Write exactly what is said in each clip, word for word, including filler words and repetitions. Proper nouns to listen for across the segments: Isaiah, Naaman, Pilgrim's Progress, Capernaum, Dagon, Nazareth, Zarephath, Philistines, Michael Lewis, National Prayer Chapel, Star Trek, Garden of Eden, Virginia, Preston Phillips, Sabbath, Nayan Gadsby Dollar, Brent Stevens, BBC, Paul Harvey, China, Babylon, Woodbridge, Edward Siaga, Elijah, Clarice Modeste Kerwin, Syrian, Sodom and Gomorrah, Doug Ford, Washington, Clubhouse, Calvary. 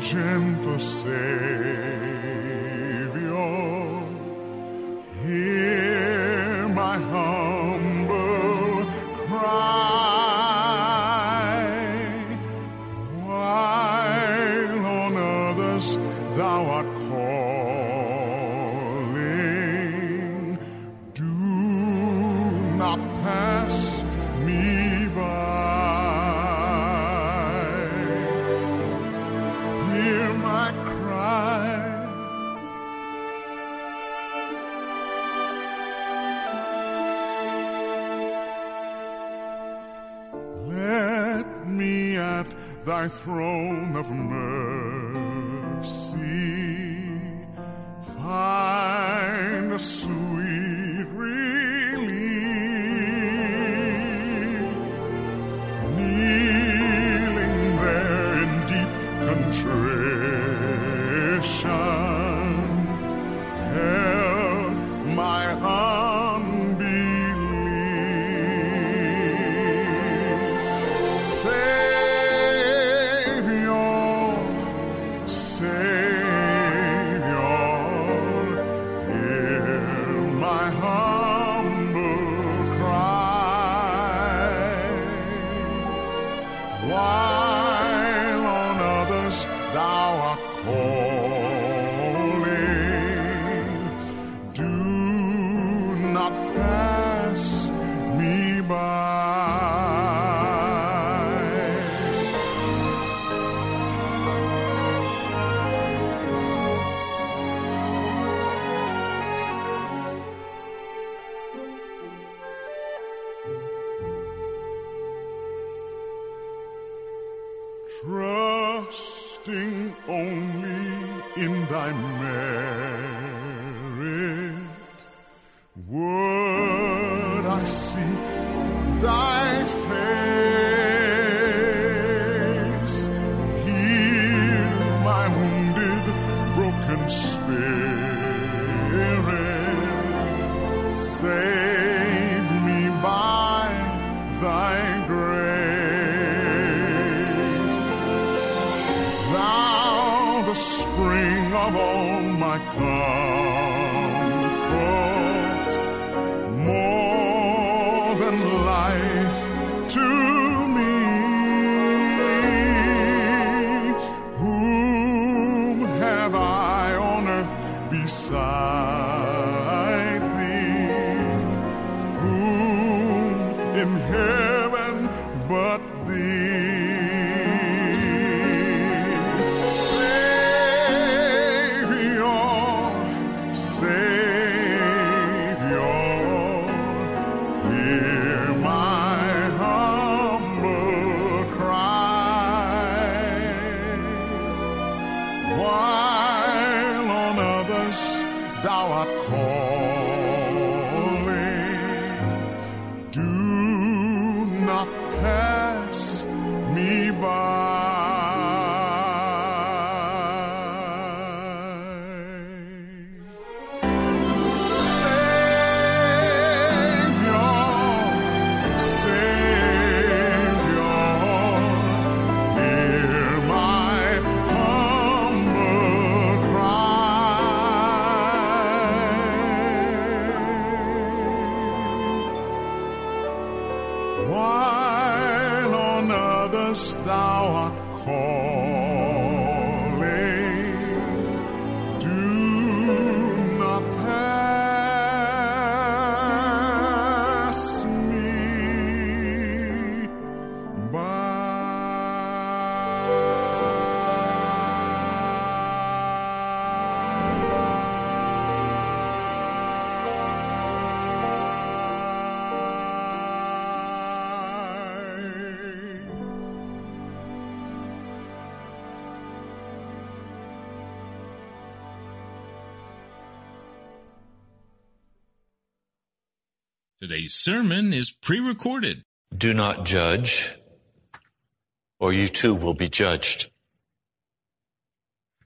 Gentle Savior, hear my humble cry, while on others thou art calling, do not pass me by. Thy throne of mercy, find a sweet relief, kneeling there in deep contrition, help my unbelief. Say, trusting only in thy merit, would I see thy face, heal my wounded, broken spirit, save me by thy grace. Spring of all my comfort, more than life to me, whom have I on earth beside thee, whom in heaven but thee. falling, do not pass me by. Today's sermon is pre-recorded. Do not judge, or you too will be judged.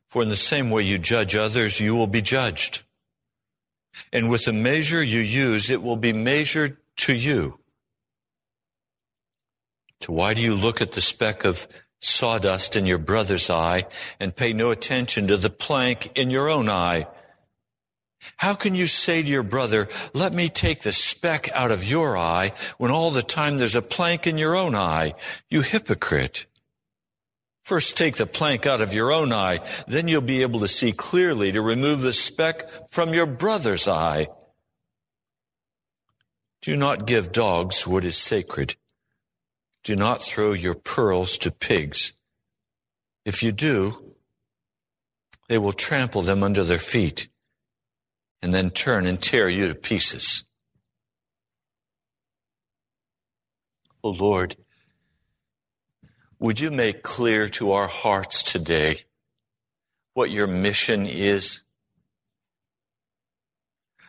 For in the same way you judge others, you will be judged. And with the measure you use, it will be measured to you. So why do you look at the speck of sawdust in your brother's eye and pay no attention to the plank in your own eye? How can you say to your brother, let me take the speck out of your eye, when all the time there's a plank in your own eye? You hypocrite. First take the plank out of your own eye, then you'll be able to see clearly to remove the speck from your brother's eye. Do not give dogs what is sacred. Do not throw your pearls to pigs. If you do, they will trample them under their feet, and then turn and tear you to pieces. O Lord, would you make clear to our hearts today what your mission is?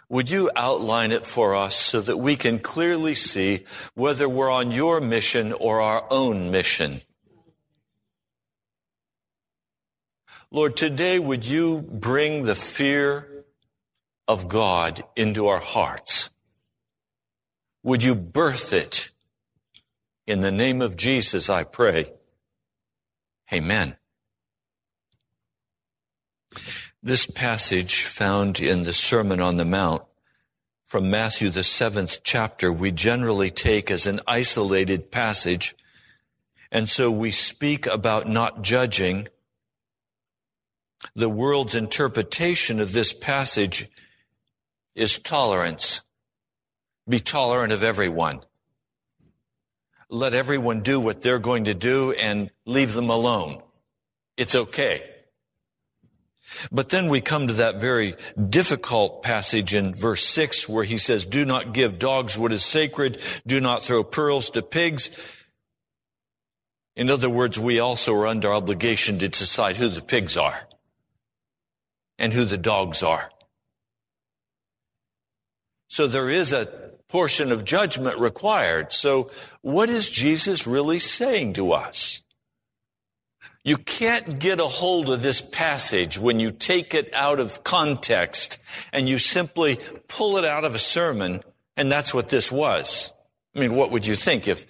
Would you outline it for us so that we can clearly see whether we're on your mission or our own mission? Lord, today would you bring the fear of God into our hearts? Would you birth it? In the name of Jesus, I pray. Amen. This passage found in the Sermon on the Mount from Matthew, the seventh chapter, we generally take as an isolated passage. And so we speak about not judging. The world's interpretation of this passage is tolerance. Be tolerant of everyone. Let everyone do what they're going to do and leave them alone. It's okay. But then we come to that very difficult passage in verse six where he says, do not give dogs what is sacred. Do not throw pearls to pigs. In other words, we also are under obligation to decide who the pigs are and who the dogs are. So there is a portion of judgment required. So what is Jesus really saying to us? You can't get a hold of this passage when you take it out of context and you simply pull it out of a sermon, and that's what this was. I mean, what would you think if,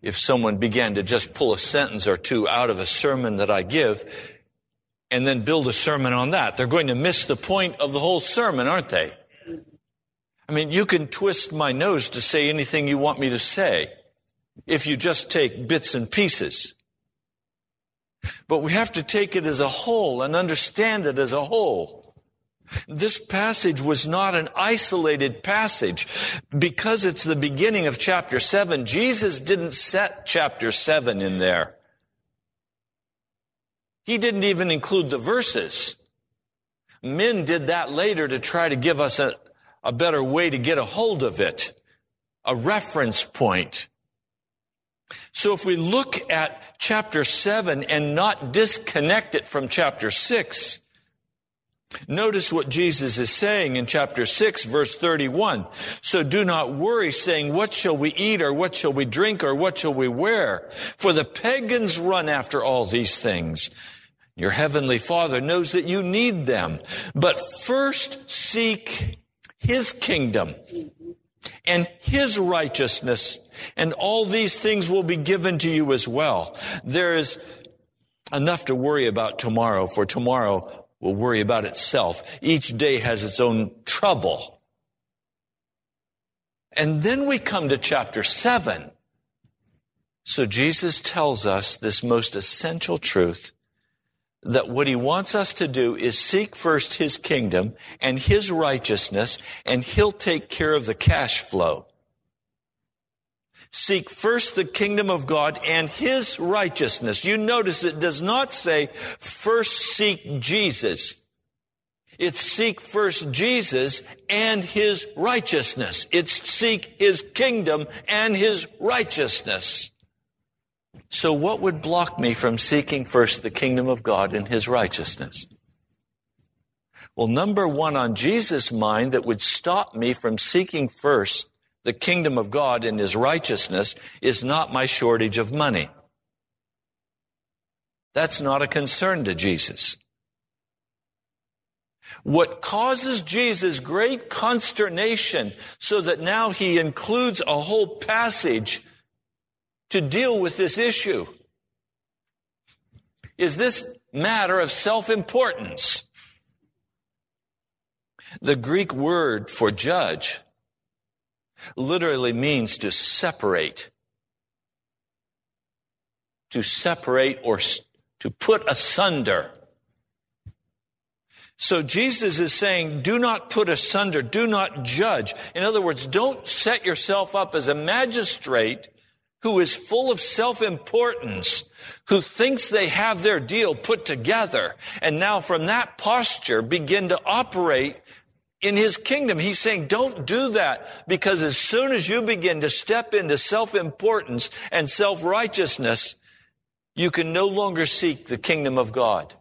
if someone began to just pull a sentence or two out of a sermon that I give and then build a sermon on that? They're going to miss the point of the whole sermon, aren't they? I mean, you can twist my nose to say anything you want me to say if you just take bits and pieces. But we have to take it as a whole and understand it as a whole. This passage was not an isolated passage. Because it's the beginning of chapter seven, Jesus didn't set chapter seven in there. He didn't even include the verses. Men did that later to try to give us a A better way to get a hold of it, a reference point. So if we look at chapter seven and not disconnect it from chapter six, notice what Jesus is saying in chapter six, verse thirty-one. So do not worry, saying, what shall we eat, or what shall we drink, or what shall we wear? For the pagans run after all these things. Your heavenly Father knows that you need them. But first seek His kingdom and His righteousness, and all these things will be given to you as well. There is enough to worry about tomorrow, for tomorrow will worry about itself. Each day has its own trouble. And then we come to chapter seven, So Jesus tells us this most essential truth, that what he wants us to do is seek first his kingdom and his righteousness, and he'll take care of the cash flow. Seek first the kingdom of God and his righteousness. You notice it does not say first seek Jesus. It's seek first Jesus and his righteousness. It's seek his kingdom and his righteousness. So what would block me from seeking first the kingdom of God and his righteousness? Well, number one on Jesus' mind that would stop me from seeking first the kingdom of God and his righteousness is not my shortage of money. That's not a concern to Jesus. What causes Jesus great consternation, so that now he includes a whole passage to deal with this issue, is this matter of self-importance. The Greek word for judge literally means to separate, to separate or to put asunder. So Jesus is saying, do not put asunder, do not judge. In other words, don't set yourself up as a magistrate who is full of self-importance, who thinks they have their deal put together, and now from that posture begin to operate in his kingdom. He's saying, don't do that, because as soon as you begin to step into self-importance and self-righteousness, you can no longer seek the kingdom of God.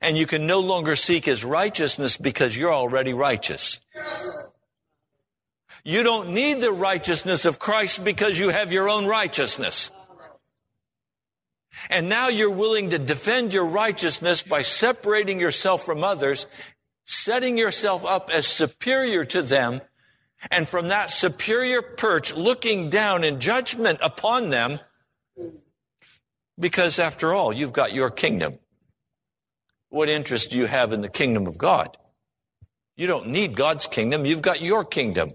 And you can no longer seek his righteousness, because you're already righteous. You don't need the righteousness of Christ, because you have your own righteousness. And now you're willing to defend your righteousness by separating yourself from others, setting yourself up as superior to them, and from that superior perch looking down in judgment upon them, because after all, you've got your kingdom. What interest do you have in the kingdom of God? You don't need God's kingdom. You've got your kingdom.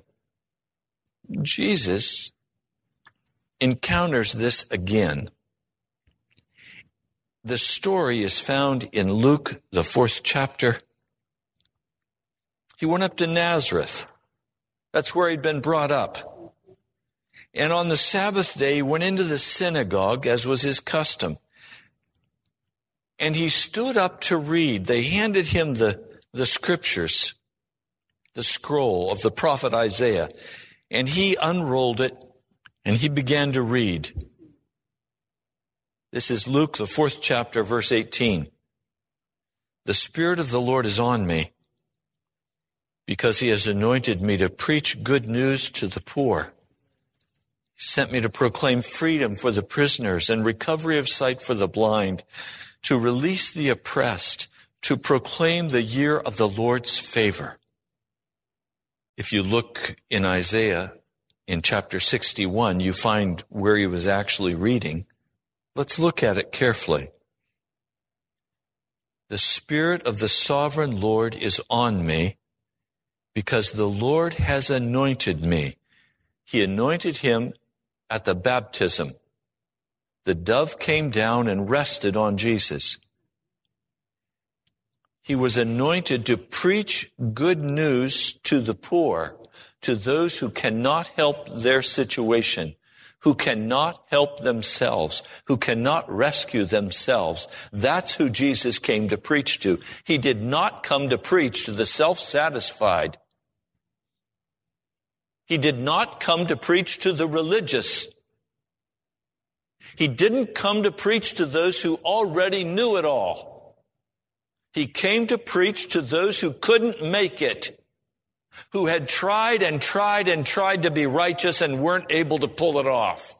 Jesus encounters this again. The story is found in Luke, the fourth chapter. He went up to Nazareth. That's where he'd been brought up. And on the Sabbath day, he went into the synagogue, as was his custom. And he stood up to read. They handed him the, the scriptures, the scroll of the prophet Isaiah. And he unrolled it, and he began to read. This is Luke, the fourth chapter, verse eighteen. The Spirit of the Lord is on me, because he has anointed me to preach good news to the poor. He sent me to proclaim freedom for the prisoners and recovery of sight for the blind, to release the oppressed, to proclaim the year of the Lord's favor. If you look in Isaiah, in chapter sixty-one, you find where he was actually reading. Let's look at it carefully. The Spirit of the Sovereign Lord is on me, because the Lord has anointed me. He anointed him at the baptism. The dove came down and rested on Jesus. He was anointed to preach good news to the poor, to those who cannot help their situation, who cannot help themselves, who cannot rescue themselves. That's who Jesus came to preach to. He did not come to preach to the self-satisfied. He did not come to preach to the religious. He didn't come to preach to those who already knew it all. He came to preach to those who couldn't make it, who had tried and tried and tried to be righteous and weren't able to pull it off,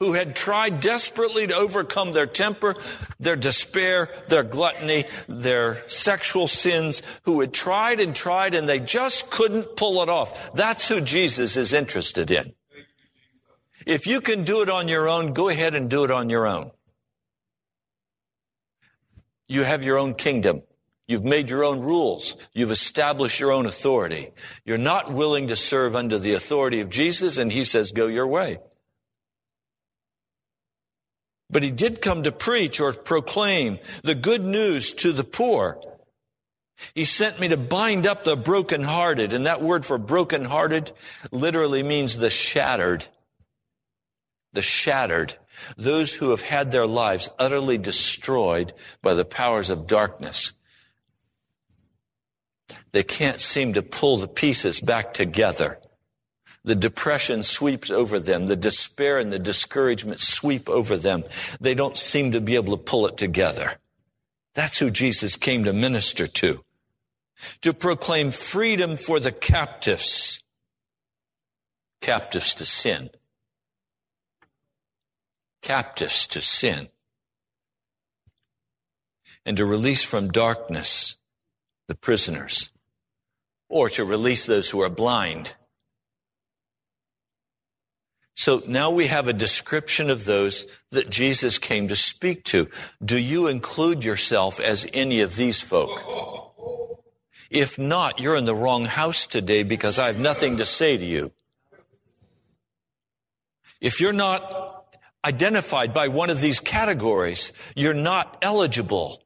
who had tried desperately to overcome their temper, their despair, their gluttony, their sexual sins, who had tried and tried and they just couldn't pull it off. That's who Jesus is interested in. If you can do it on your own, go ahead and do it on your own. You have your own kingdom. You've made your own rules. You've established your own authority. You're not willing to serve under the authority of Jesus, and he says, go your way. But he did come to preach or proclaim the good news to the poor. He sent me to bind up the brokenhearted, and that word for brokenhearted literally means the shattered. The shattered. Those who have had their lives utterly destroyed by the powers of darkness. They can't seem to pull the pieces back together. The depression sweeps over them. The despair and the discouragement sweep over them. They don't seem to be able to pull it together. That's who Jesus came to minister to. To proclaim freedom for the captives. Captives to sin. Captives to sin. And to release from darkness the prisoners. Or to release those who are blind. So now we have a description of those that Jesus came to speak to. Do you include yourself as any of these folk? If not, you're in the wrong house today because I have nothing to say to you. If you're not identified by one of these categories, you're not eligible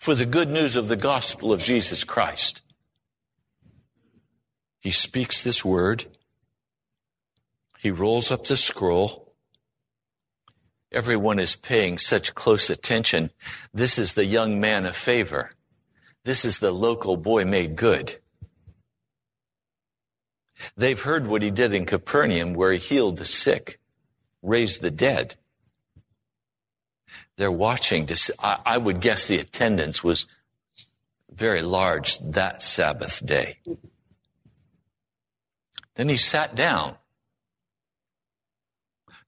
for the good news of the gospel of Jesus Christ. He speaks this word. He rolls up the scroll. Everyone is paying such close attention. This is the young man of favor. This is the local boy made good. They've heard what he did in Capernaum, where he healed the sick, raised the dead. They're watching to see. I, I would guess the attendance was very large that Sabbath day. Then he sat down.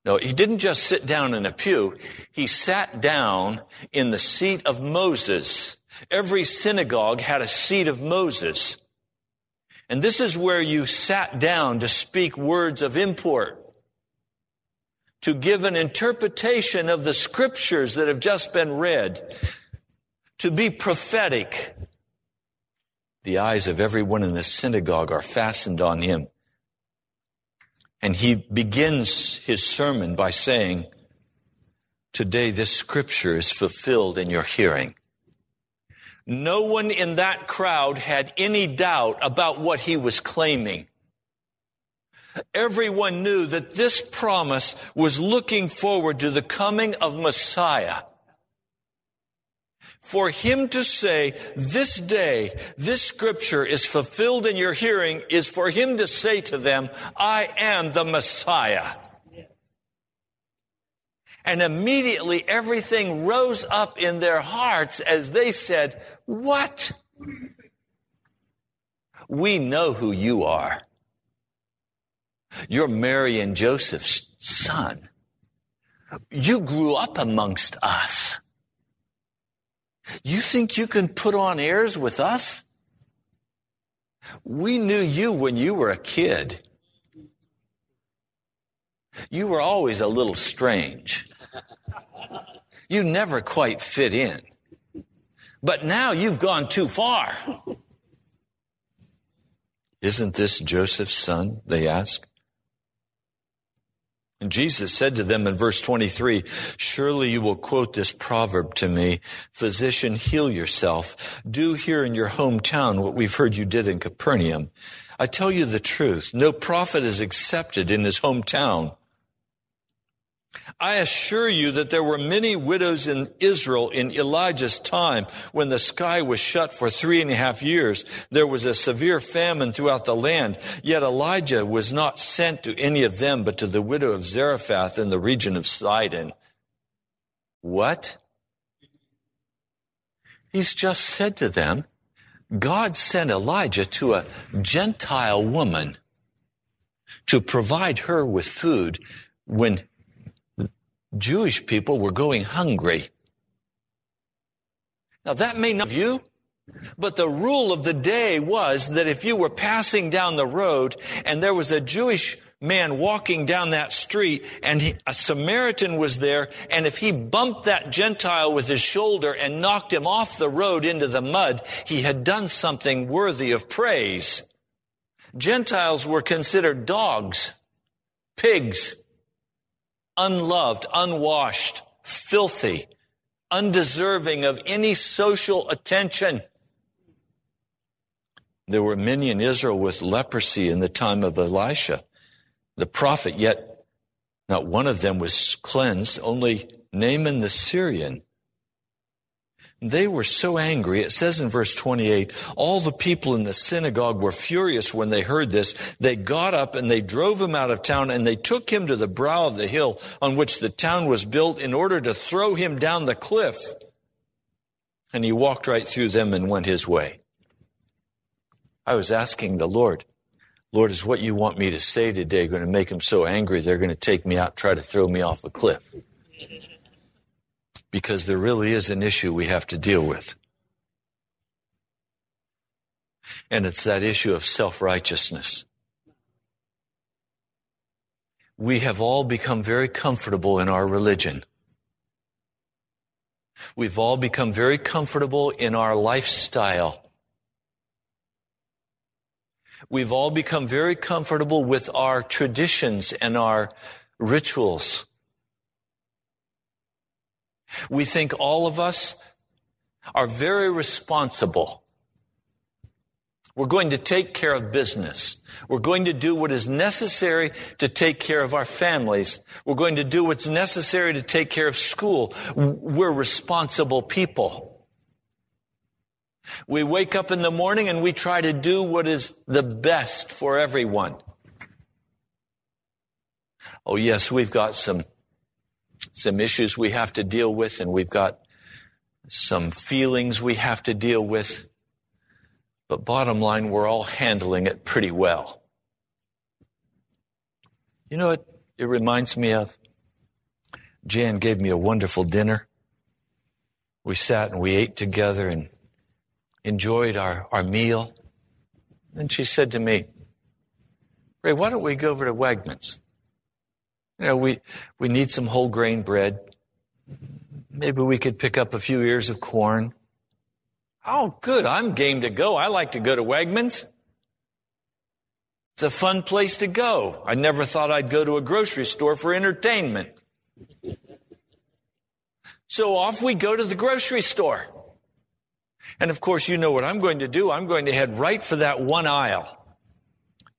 No, he didn't just sit down in a pew. He sat down in the seat of Moses. Every synagogue had a seat of Moses. And this is where you sat down to speak words of import, to give an interpretation of the scriptures that have just been read, to be prophetic. The eyes of everyone in the synagogue are fastened on him. And he begins his sermon by saying, today this scripture is fulfilled in your hearing. No one in that crowd had any doubt about what he was claiming. Everyone knew that this promise was looking forward to the coming of Messiah. For him to say, this day, this scripture is fulfilled in your hearing, is for him to say to them, I am the Messiah. Yeah. And immediately everything rose up in their hearts as they said, what? We know who you are. You're Mary and Joseph's son. You grew up amongst us. You think you can put on airs with us? We knew you when you were a kid. You were always a little strange. You never quite fit in. But now you've gone too far. Isn't this Joseph's son? They ask. And Jesus said to them in verse twenty-three, surely you will quote this proverb to me, physician, heal yourself. Do here in your hometown what we've heard you did in Capernaum. I tell you the truth, no prophet is accepted in his hometown. I assure you that there were many widows in Israel in Elijah's time when the sky was shut for three and a half years. There was a severe famine throughout the land, yet Elijah was not sent to any of them but to the widow of Zarephath in the region of Sidon. What? He's just said to them, God sent Elijah to a Gentile woman to provide her with food when Jewish people were going hungry. Now that may not be you, but the rule of the day was that if you were passing down the road and there was a Jewish man walking down that street, and he, a Samaritan was there, and if he bumped that Gentile with his shoulder and knocked him off the road into the mud, he had done something worthy of praise. Gentiles were considered dogs, pigs, unloved, unwashed, filthy, undeserving of any social attention. There were many in Israel with leprosy in the time of Elisha, the prophet, yet not one of them was cleansed, only Naaman the Syrian. They were so angry. It says in verse twenty-eight, all the people in the synagogue were furious when they heard this. They got up and they drove him out of town, and they took him to the brow of the hill on which the town was built in order to throw him down the cliff. And he walked right through them and went his way. I was asking the Lord, Lord, is what you want me to say today going to make them so angry they're going to take me out and try to throw me off a cliff? Because there really is an issue we have to deal with. And it's that issue of self-righteousness. We have all become very comfortable in our religion. We've all become very comfortable in our lifestyle. We've all become very comfortable with our traditions and our rituals. We think all of us are very responsible. We're going to take care of business. We're going to do what is necessary to take care of our families. We're going to do what's necessary to take care of school. We're responsible people. We wake up in the morning and we try to do what is the best for everyone. Oh, yes, we've got some Some issues we have to deal with, and we've got some feelings we have to deal with. But bottom line, we're all handling it pretty well. You know what it reminds me of? Jan gave me a wonderful dinner. We sat and we ate together and enjoyed our, our meal. And she said to me, Ray, why don't we go over to Wegmans? You know, we, we need some whole grain bread. Maybe we could pick up a few ears of corn. Oh, good. I'm game to go. I like to go to Wegmans. It's a fun place to go. I never thought I'd go to a grocery store for entertainment. So off we go to the grocery store. And of course, you know what I'm going to do. I'm going to head right for that one aisle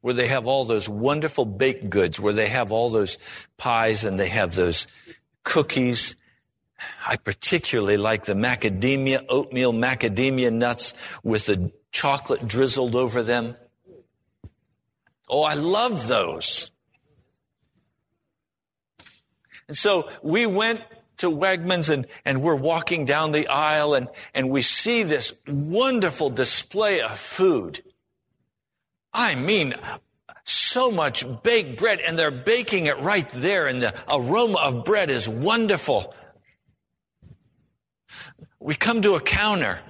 where they have all those wonderful baked goods, where they have all those pies and they have those cookies. I particularly like the macadamia, oatmeal macadamia nuts with the chocolate drizzled over them. Oh, I love those. And so we went to Wegmans and, and we're walking down the aisle and, and we see this wonderful display of food. I mean, so much baked bread, and they're baking it right there, and the aroma of bread is wonderful. We come to a counter,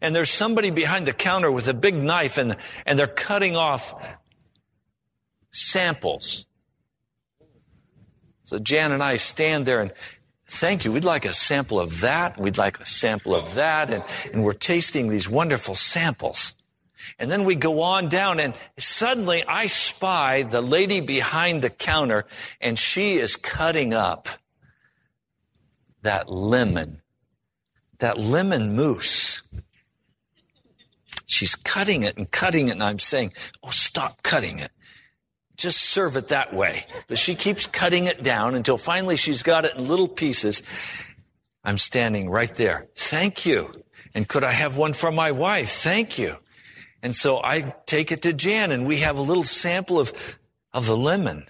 and there's somebody behind the counter with a big knife, and, and they're cutting off samples. So Jan and I stand there and, thank you, we'd like a sample of that, we'd like a sample of that, and, and we're tasting these wonderful samples. And then we go on down, and suddenly I spy the lady behind the counter, and she is cutting up that lemon, that lemon mousse. She's cutting it and cutting it, and I'm saying, oh, stop cutting it. Just serve it that way. But she keeps cutting it down until finally she's got it in little pieces. I'm standing right there. Thank you. And could I have one for my wife? Thank you. And so I take it to Jan, and we have a little sample of, of the lemon.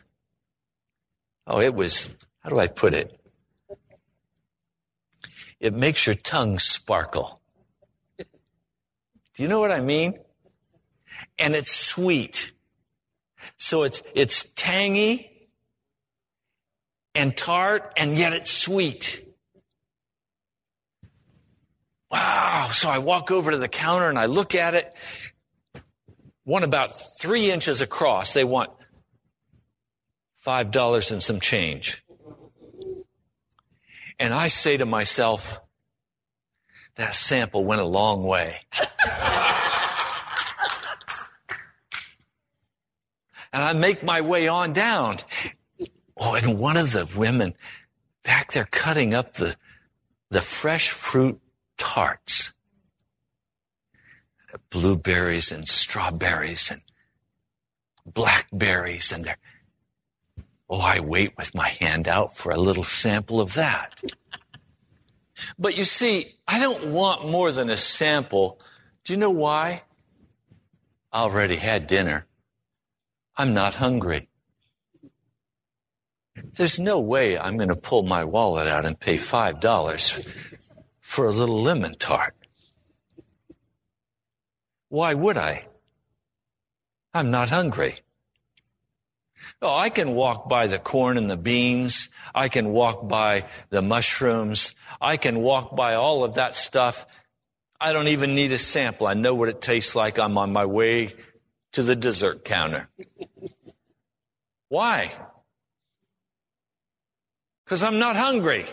Oh, it was, how do I put it? It makes your tongue sparkle. Do you know what I mean? And it's sweet. So it's it's tangy and tart, and yet it's sweet. Wow. So I walk over to the counter, and I look at it. One about three inches across. They want five dollars and some change. And I say to myself, that sample went a long way. And I make my way on down. Oh, and one of the women back there cutting up the the fresh fruit tarts. Blueberries and strawberries and blackberries and they're, oh, I wait with my hand out for a little sample of that. But you see, I don't want more than a sample. Do you know why? I already had dinner. I'm not hungry. There's no way I'm going to pull my wallet out and pay five dollars for a little lemon tart. Why would I? I'm not hungry. Oh, I can walk by the corn and the beans. I can walk by the mushrooms. I can walk by all of that stuff. I don't even need a sample. I know what it tastes like. I'm on my way to the dessert counter. Why? Because I'm not hungry.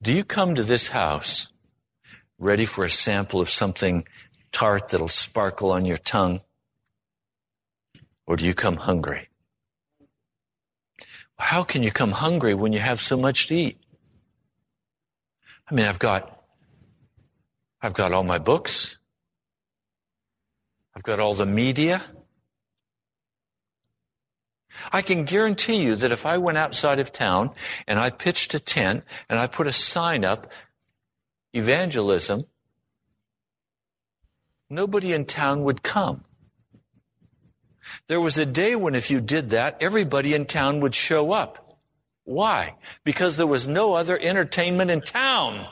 Do you come to this house ready for a sample of something tart that'll sparkle on your tongue? Or do you come hungry? How can you come hungry when you have so much to eat? I mean, I've got, I've got all my books. I've got all the media. I can guarantee you that if I went outside of town and I pitched a tent and I put a sign up, evangelism, nobody in town would come. There was a day when if you did that, everybody in town would show up. Why? Because there was no other entertainment in town.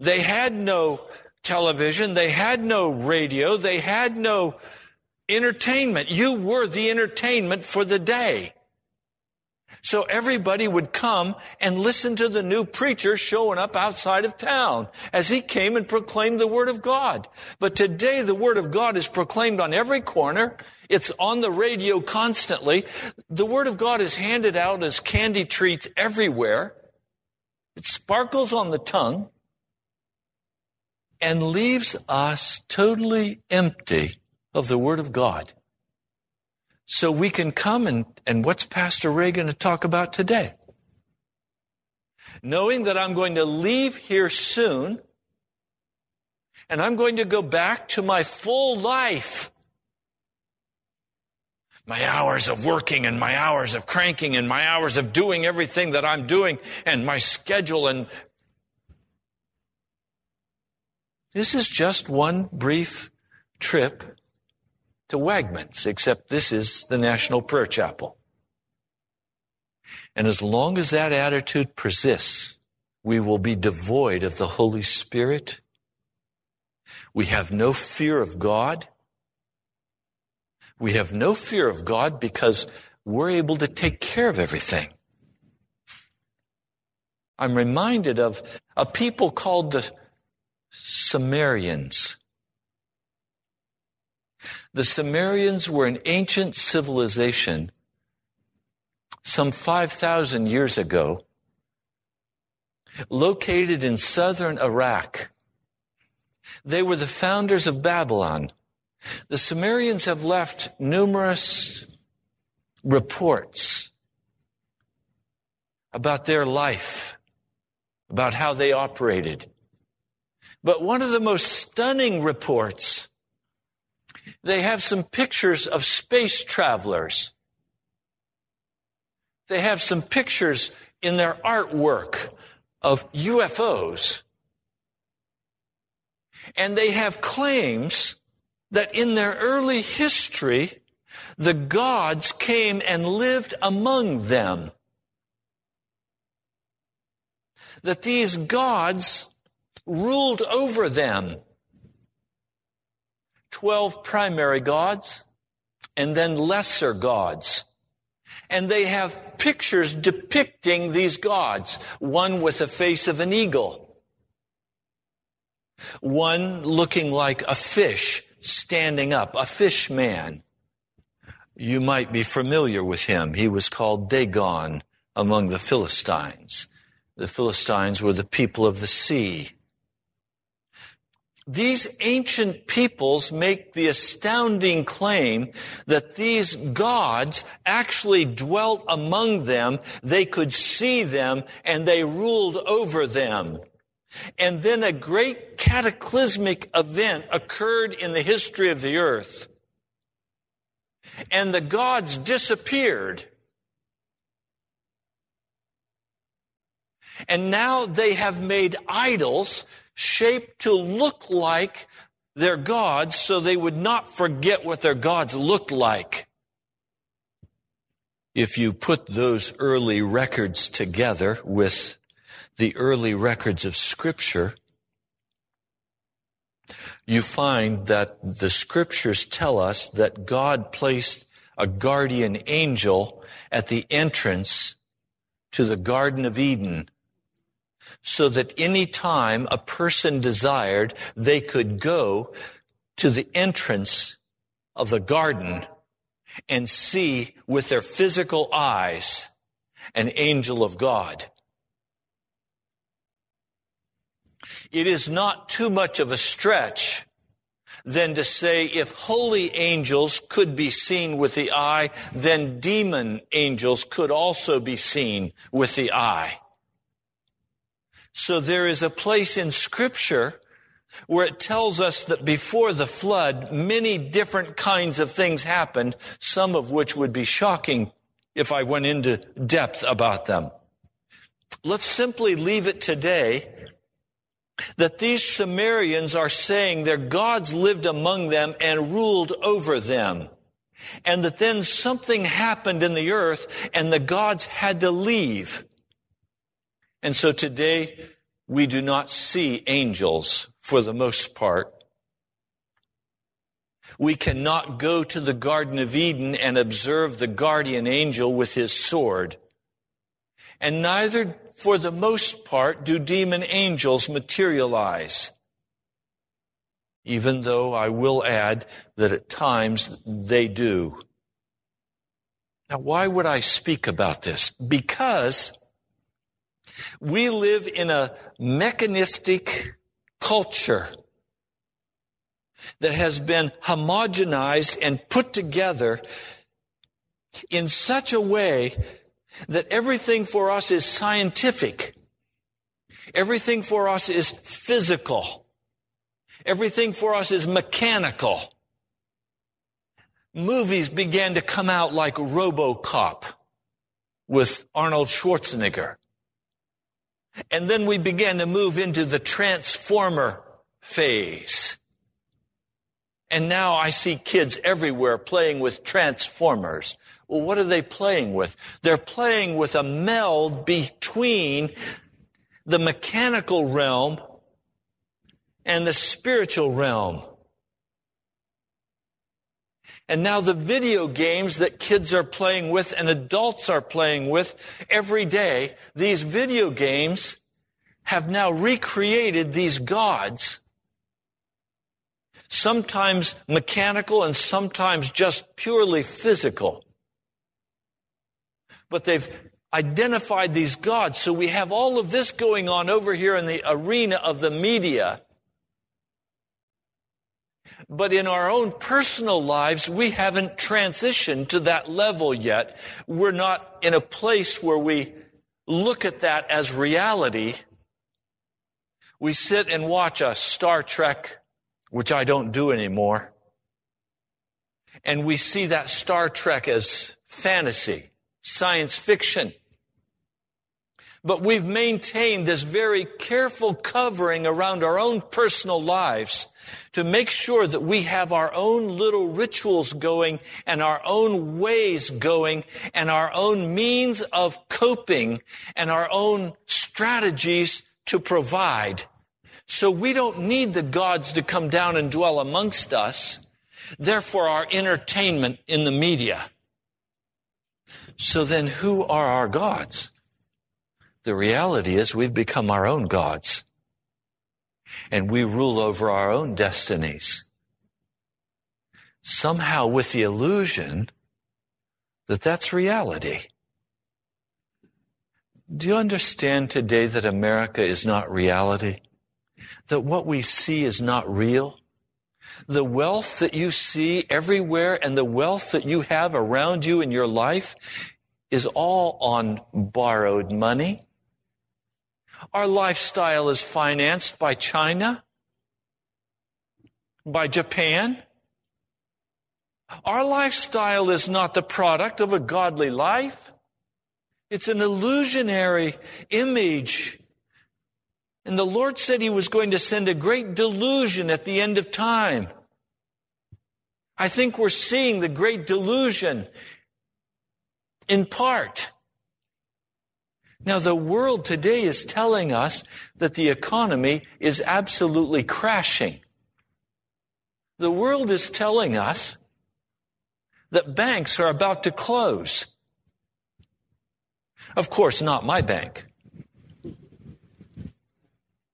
They had no television. They had no radio. They had no entertainment. You were the entertainment for the day. So everybody would come and listen to the new preacher showing up outside of town as he came and proclaimed the Word of God. But today the Word of God is proclaimed on every corner. It's on the radio constantly. The Word of God is handed out as candy treats everywhere. It sparkles on the tongue and leaves us totally empty of the Word of God. So we can come and, and what's Pastor Ray going to talk about today? Knowing that I'm going to leave here soon and I'm going to go back to my full life. My hours of working and my hours of cranking and my hours of doing everything that I'm doing and my schedule. And this is just one brief trip to Wegmans, except this is the National Prayer Chapel. And as long as that attitude persists, we will be devoid of the Holy Spirit. We have no fear of God. We have no fear of God because we're able to take care of everything. I'm reminded of a people called the Sumerians. The Sumerians were an ancient civilization some five thousand years ago, located in southern Iraq. They were the founders of Babylon. The Sumerians have left numerous reports about their life, about how they operated. But one of the most stunning reports, they have some pictures of space travelers. They have some pictures in their artwork of U F Os. And they have claims that in their early history, the gods came and lived among them. That these gods ruled over them. Twelve primary gods, and then lesser gods. And they have pictures depicting these gods, one with the face of an eagle, one looking like a fish standing up, a fish man. You might be familiar with him. He was called Dagon among the Philistines. The Philistines were the people of the sea. These ancient peoples make the astounding claim that these gods actually dwelt among them, they could see them, and they ruled over them. And then a great cataclysmic event occurred in the history of the earth. And the gods disappeared. And now they have made idols shaped to look like their gods so they would not forget what their gods looked like. If you put those early records together with the early records of Scripture, you find that the Scriptures tell us that God placed a guardian angel at the entrance to the Garden of Eden, so that any time a person desired, they could go to the entrance of the garden and see with their physical eyes an angel of God. It is not too much of a stretch than to say if holy angels could be seen with the eye, then demon angels could also be seen with the eye. So there is a place in Scripture where it tells us that before the flood, many different kinds of things happened, some of which would be shocking if I went into depth about them. Let's simply leave it today that these Sumerians are saying their gods lived among them and ruled over them, and that then something happened in the earth and the gods had to leave. And so today, we do not see angels for the most part. We cannot go to the Garden of Eden and observe the guardian angel with his sword. And neither, for the most part, do demon angels materialize. Even though I will add that at times they do. Now, why would I speak about this? Because we live in a mechanistic culture that has been homogenized and put together in such a way that everything for us is scientific. Everything for us is physical. Everything for us is mechanical. Movies began to come out like RoboCop with Arnold Schwarzenegger. And then we began to move into the transformer phase. And now I see kids everywhere playing with transformers. Well, what are they playing with? They're playing with a meld between the mechanical realm and the spiritual realm. And now the video games that kids are playing with and adults are playing with every day, these video games have now recreated these gods, sometimes mechanical and sometimes just purely physical. But they've identified these gods, so we have all of this going on over here in the arena of the media. But in our own personal lives, we haven't transitioned to that level yet. We're not in a place where we look at that as reality. We sit and watch a Star Trek, which I don't do anymore, and we see that Star Trek as fantasy, science fiction. But we've maintained this very careful covering around our own personal lives to make sure that we have our own little rituals going and our own ways going and our own means of coping and our own strategies to provide. So we don't need the gods to come down and dwell amongst us. Therefore, our entertainment in the media. So then who are our gods? The reality is we've become our own gods, and we rule over our own destinies. somehow with the illusion that that's reality. Do you understand today that America is not reality? That what we see is not real? The wealth that you see everywhere and the wealth that you have around you in your life is all on borrowed money. Our lifestyle is financed by China, by Japan. Our lifestyle is not the product of a godly life. It's an illusionary image. And the Lord said he was going to send a great delusion at the end of time. I think we're seeing the great delusion in part. Now, the world today is telling us that the economy is absolutely crashing. The world is telling us that banks are about to close. Of course, not my bank.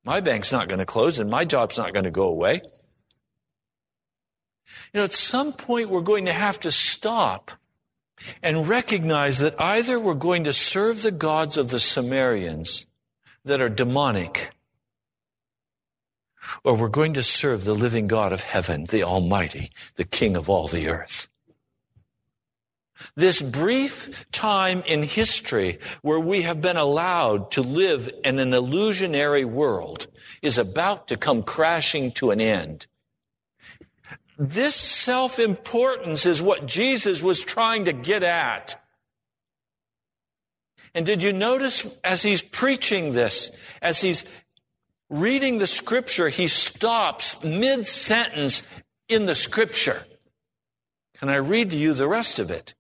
My bank's not going to close and my job's not going to go away. You know, at some point we're going to have to stop and recognize that either we're going to serve the gods of the Sumerians that are demonic, or we're going to serve the living God of heaven, the Almighty, the King of all the earth. This brief time in history where we have been allowed to live in an illusionary world is about to come crashing to an end. This self-importance is what Jesus was trying to get at. And did you notice as he's preaching this, as he's reading the scripture, he stops mid-sentence in the scripture. Can I read to you the rest of it?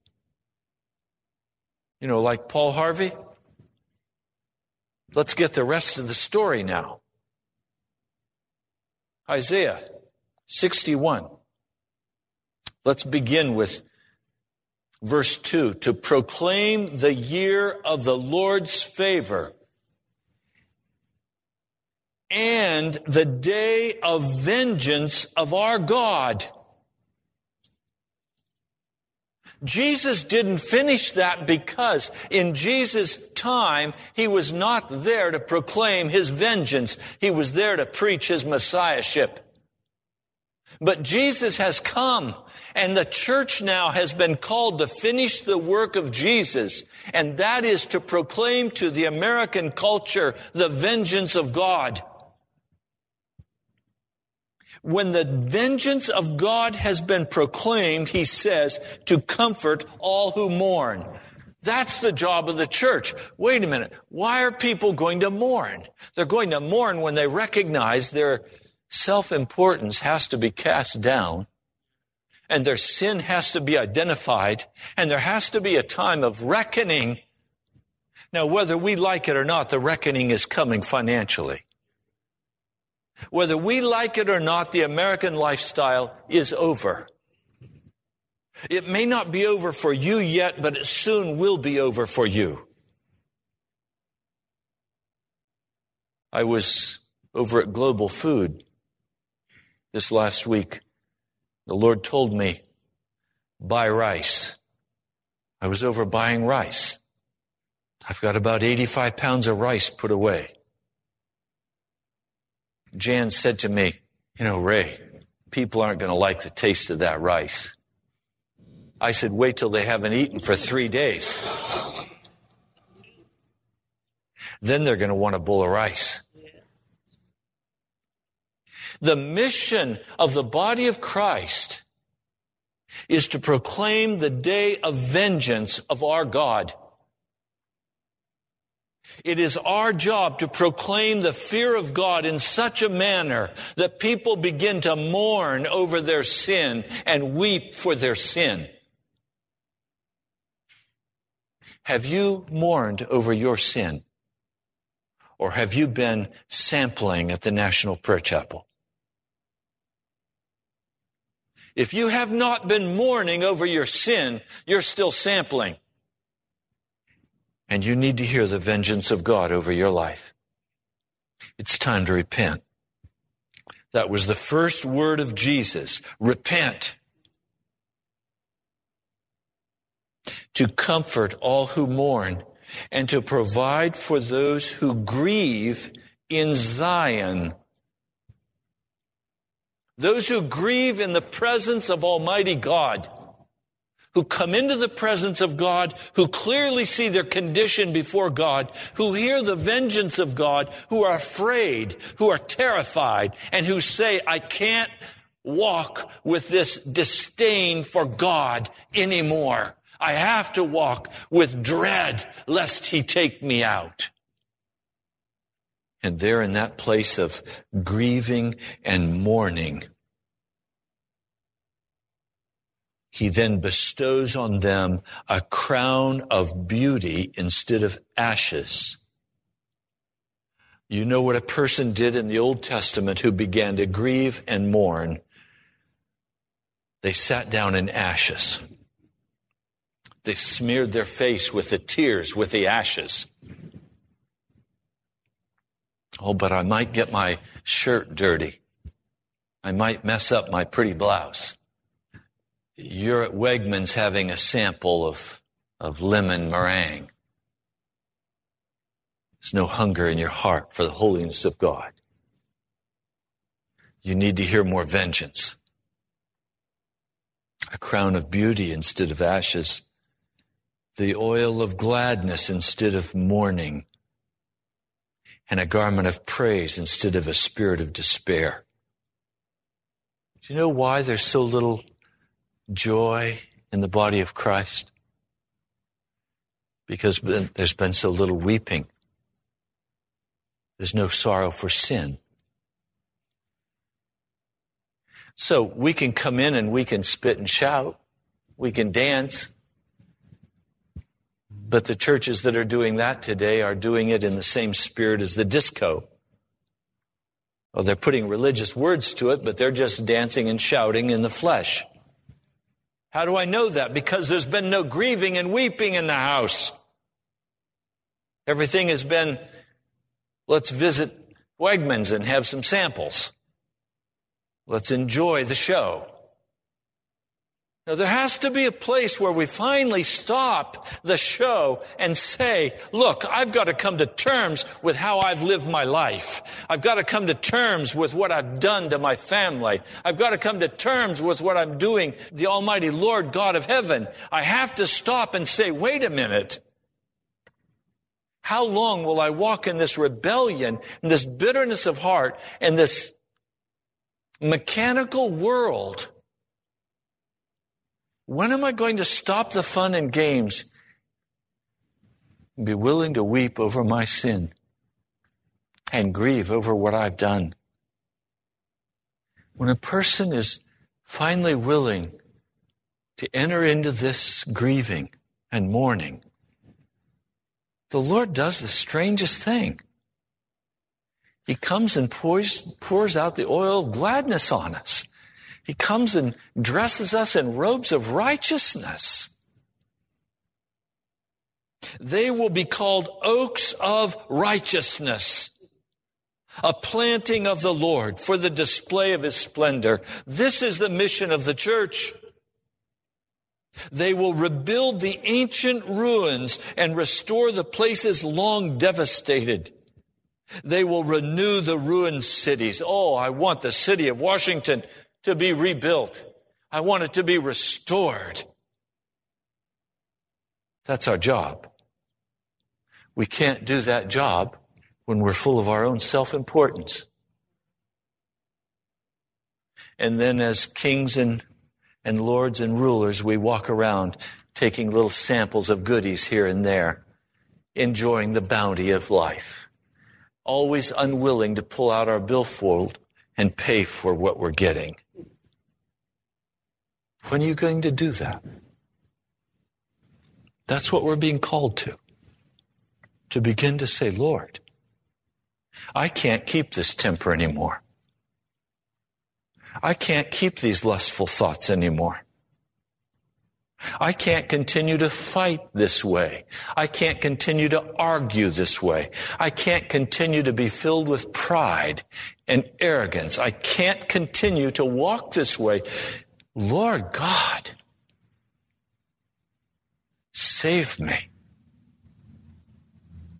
You know, like Paul Harvey? Let's get the rest of the story now. Isaiah sixty-one. Let's begin with verse two. To proclaim the year of the Lord's favor and the day of vengeance of our God. Jesus didn't finish that because in Jesus' time, he was not there to proclaim his vengeance. He was there to preach his messiahship. But Jesus has come, and the church now has been called to finish the work of Jesus, and that is to proclaim to the American culture the vengeance of God. When the vengeance of God has been proclaimed, he says, to comfort all who mourn. That's the job of the church. Wait a minute. Why are people going to mourn? They're going to mourn when they recognize their self-importance has to be cast down, and their sin has to be identified, and there has to be a time of reckoning. Now, whether we like it or not, the reckoning is coming financially. Whether we like it or not, the American lifestyle is over. It may not be over for you yet, but it soon will be over for you. I was over at Global Food this last week. The Lord told me, buy rice. I was over buying rice. I've got about eighty-five pounds of rice put away. Jan said to me, you know, Ray, people aren't going to like the taste of that rice. I said, wait till they haven't eaten for three days. Then they're going to want a bowl of rice. The mission of the body of Christ is to proclaim the day of vengeance of our God. It is our job to proclaim the fear of God in such a manner that people begin to mourn over their sin and weep for their sin. Have you mourned over your sin? Or have you been sampling at the National Prayer Chapel? If you have not been mourning over your sin, you're still sampling. And you need to hear the vengeance of God over your life. It's time to repent. That was the first word of Jesus. Repent. to comfort all who mourn, and to provide for those who grieve in Zion. Those who grieve in the presence of Almighty God, who come into the presence of God, who clearly see their condition before God, who hear the vengeance of God, who are afraid, who are terrified, and who say, I can't walk with this disdain for God anymore. I have to walk with dread lest he take me out. And there in that place of grieving and mourning, he then bestows on them a crown of beauty instead of ashes. You know what a person did in the Old Testament who began to grieve and mourn? They sat down in ashes. They smeared their face with the tears, with the ashes. Oh, but I might get my shirt dirty. I might mess up my pretty blouse. You're at Wegmans having a sample of, of lemon meringue. There's no hunger in your heart for the holiness of God. You need to hear more vengeance. A crown of beauty instead of ashes. The oil of gladness instead of mourning. And a garment of praise instead of a spirit of despair. Do you know why there's so little joy in the body of Christ? Because there's been so little weeping. There's no sorrow for sin. So we can come in and we can spit and shout. We can dance. But the churches that are doing that today are doing it in the same spirit as the disco. Or they're putting religious words to it, but they're just dancing and shouting in the flesh. How do I know that? Because there's been no grieving and weeping in the house. Everything has been, let's visit Wegmans and have some samples. Let's enjoy the show. Now, there has to be a place where we finally stop the show and say, look, I've got to come to terms with how I've lived my life. I've got to come to terms with what I've done to my family. I've got to come to terms with what I'm doing, the Almighty Lord God of heaven. I have to stop and say, wait a minute. How long will I walk in this rebellion and this bitterness of heart and this mechanical world? When am I going to stop the fun and games and be willing to weep over my sin and grieve over what I've done? When a person is finally willing to enter into this grieving and mourning, the Lord does the strangest thing. He comes and pours, pours out the oil of gladness on us. He comes and dresses us in robes of righteousness. They will be called oaks of righteousness, a planting of the Lord for the display of his splendor. This is the mission of the church. They will rebuild the ancient ruins and restore the places long devastated. They will renew the ruined cities. Oh, I want the city of Washington to be rebuilt. I want it to be restored. That's our job. We can't do that job when we're full of our own self-importance. And then as kings and, and lords and rulers, we walk around taking little samples of goodies here and there, enjoying the bounty of life, always unwilling to pull out our billfold and pay for what we're getting. When are you going to do that? That's what we're being called to. To begin to say, Lord, I can't keep this temper anymore. I can't keep these lustful thoughts anymore. I can't continue to fight this way. I can't continue to argue this way. I can't continue to be filled with pride and arrogance. I can't continue to walk this way. Lord God, Save me.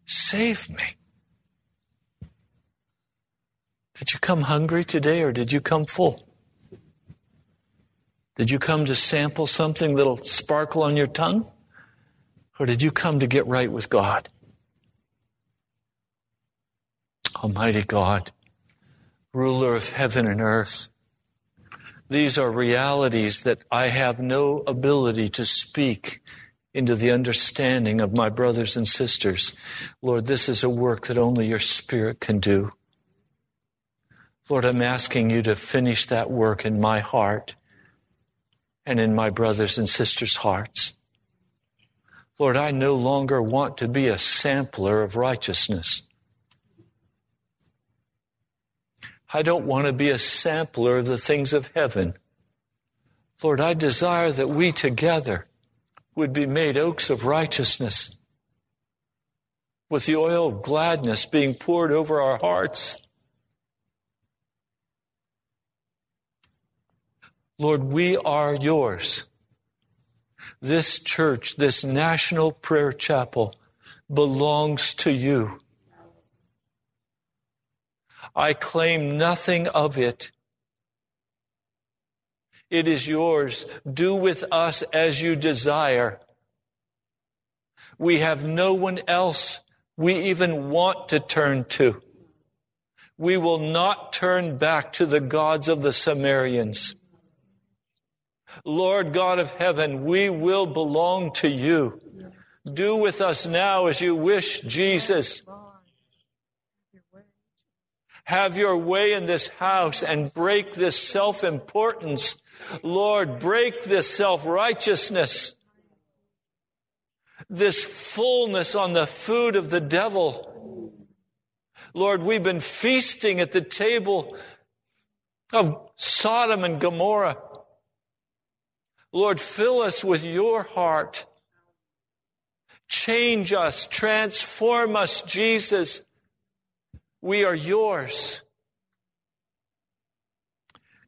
Save me. Did you come hungry today or did you come full? Did you come to sample something that'll sparkle on your tongue? Or did you come to get right with God? Almighty God, ruler of heaven and earth, these are realities that I have no ability to speak into the understanding of my brothers and sisters. Lord, this is a work that only your Spirit can do. Lord, I'm asking you to finish that work in my heart and in my brothers and sisters' hearts. Lord, I no longer want to be a sampler of righteousness. I don't want to be a sampler of the things of heaven. Lord, I desire that we together would be made oaks of righteousness, with the oil of gladness being poured over our hearts. Lord, we are yours. This church, this National Prayer Chapel belongs to you. I claim nothing of it. It is yours. Do with us as you desire. We have no one else we even want to turn to. We will not turn back to the gods of the Sumerians. Lord God of heaven, we will belong to you. Do with us now as you wish, Jesus. Have your way in this house and break this self-importance. Lord, break this self-righteousness, this fullness on the food of the devil. Lord, we've been feasting at the table of Sodom and Gomorrah. Lord, fill us with your heart. Change us, transform us, Jesus. We are yours.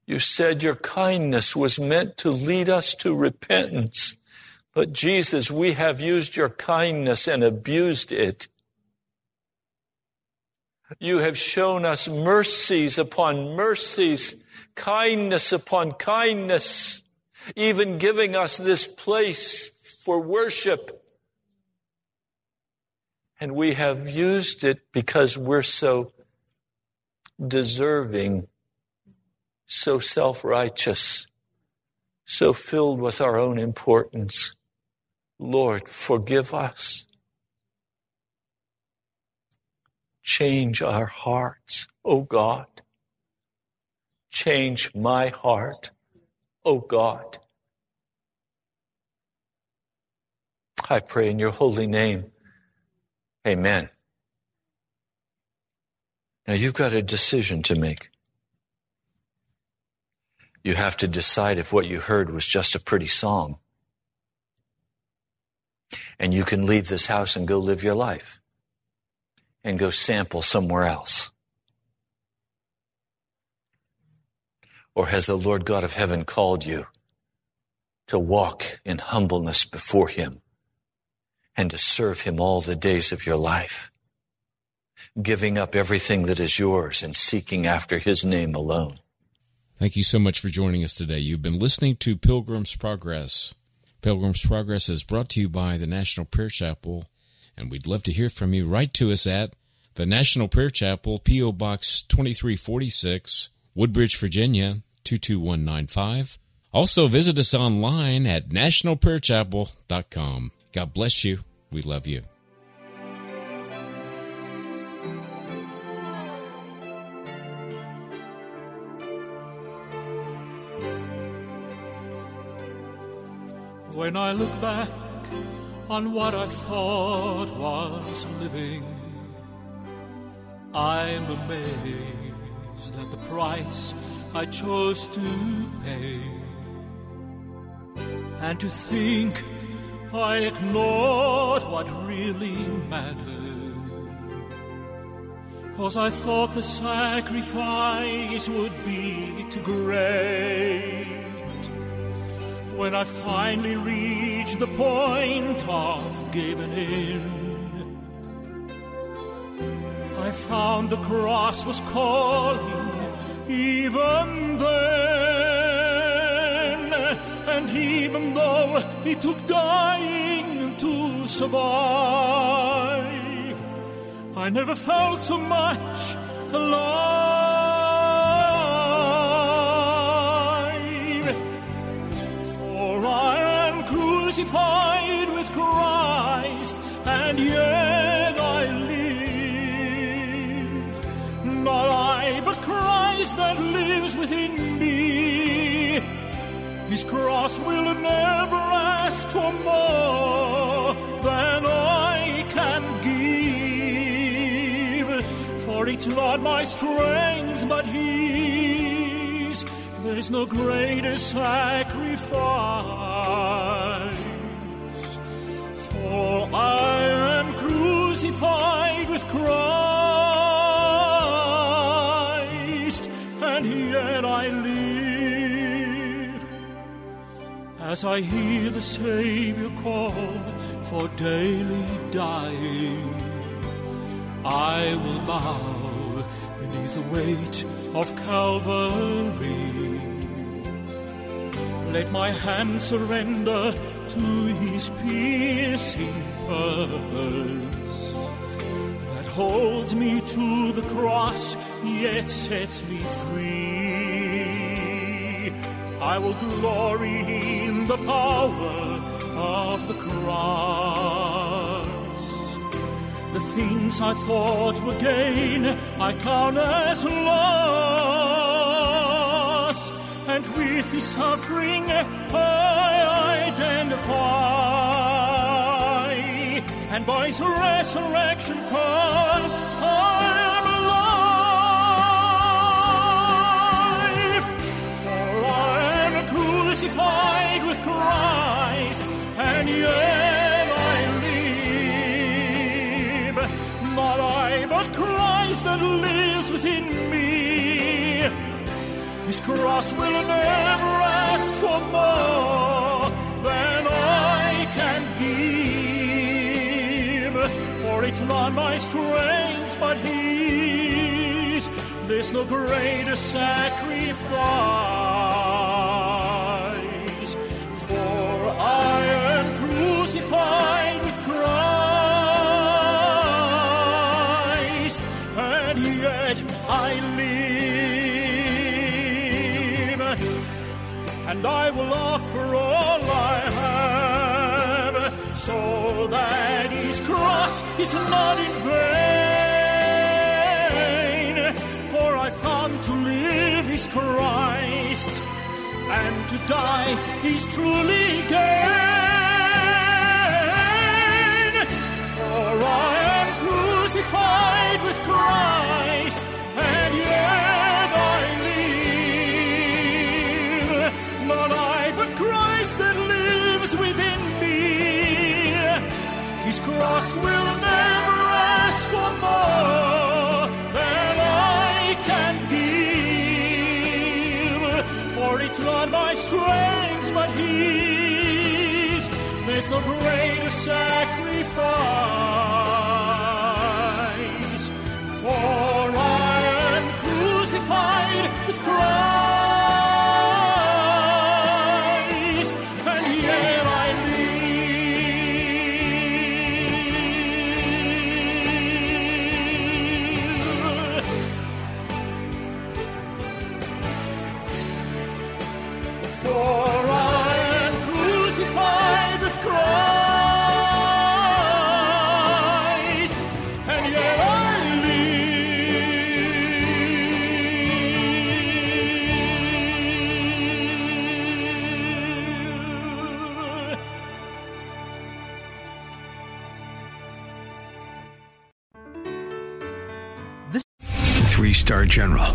You said your kindness was meant to lead us to repentance. But Jesus, we have used your kindness and abused it. You have shown us mercies upon mercies, kindness upon kindness, even giving us this place for worship. And we have used it because we're so deserving, so self-righteous, so filled with our own importance. Lord, forgive us. Change our hearts, O God. Change my heart, O God. I pray in your holy name. Amen. Now you've got a decision to make. You have to decide if what you heard was just a pretty song. And you can leave this house and go live your life and go sample somewhere else. Or has the Lord God of heaven called you to walk in humbleness before him? And to serve him all the days of your life, giving up everything that is yours and seeking after his name alone. Thank you so much for joining us today. You've been listening to Pilgrim's Progress. Pilgrim's Progress is brought to you by the National Prayer Chapel, and we'd love to hear from you. Write to us at the National Prayer Chapel, P O. Box twenty-three forty-six, Woodbridge, Virginia, two two one nine five. Also visit us online at national prayer chapel dot com. God bless you. We love you. When I look back on what I thought was living, I'm amazed at the price I chose to pay. And to think I ignored what really mattered, 'cause I thought the sacrifice would be too great. When I finally reached the point of giving in, I found the cross was calling even then. And even though it took dying to survive, I never felt so much alive. Crucified with Christ, and yet I live. Not I, but Christ that lives within me. His cross will never ask for more than I can give. For it's not my strength, but His. There's no greater sacrifice. I am crucified with Christ, and yet I live. As I hear the Savior call for daily dying, I will bow beneath the weight of Calvary. Let my hand surrender to His piercing purpose that holds me to the cross, yet sets me free. I will glory in the power of the cross. The things I thought were gain, I count as loss, and with His suffering I identify, and by His resurrection call I am alive. For I am crucified with Christ, and yet I live. Not I, but Christ that lives within me. His cross will never ask for more than I can give. For it's not my strength, but His. There's no greater sacrifice. For I am crucified with Christ, and yet I live. And I will offer all I have, so that His cross is not in vain. For I found to live is Christ, and to die is truly gain. For I am crucified with Christ, and yet I live. Not I, but Christ that lives within me. His cross will never ask for more than I can give. For it's not my strength, but His. There's no greater sacrifice. For I am crucified with Christ. General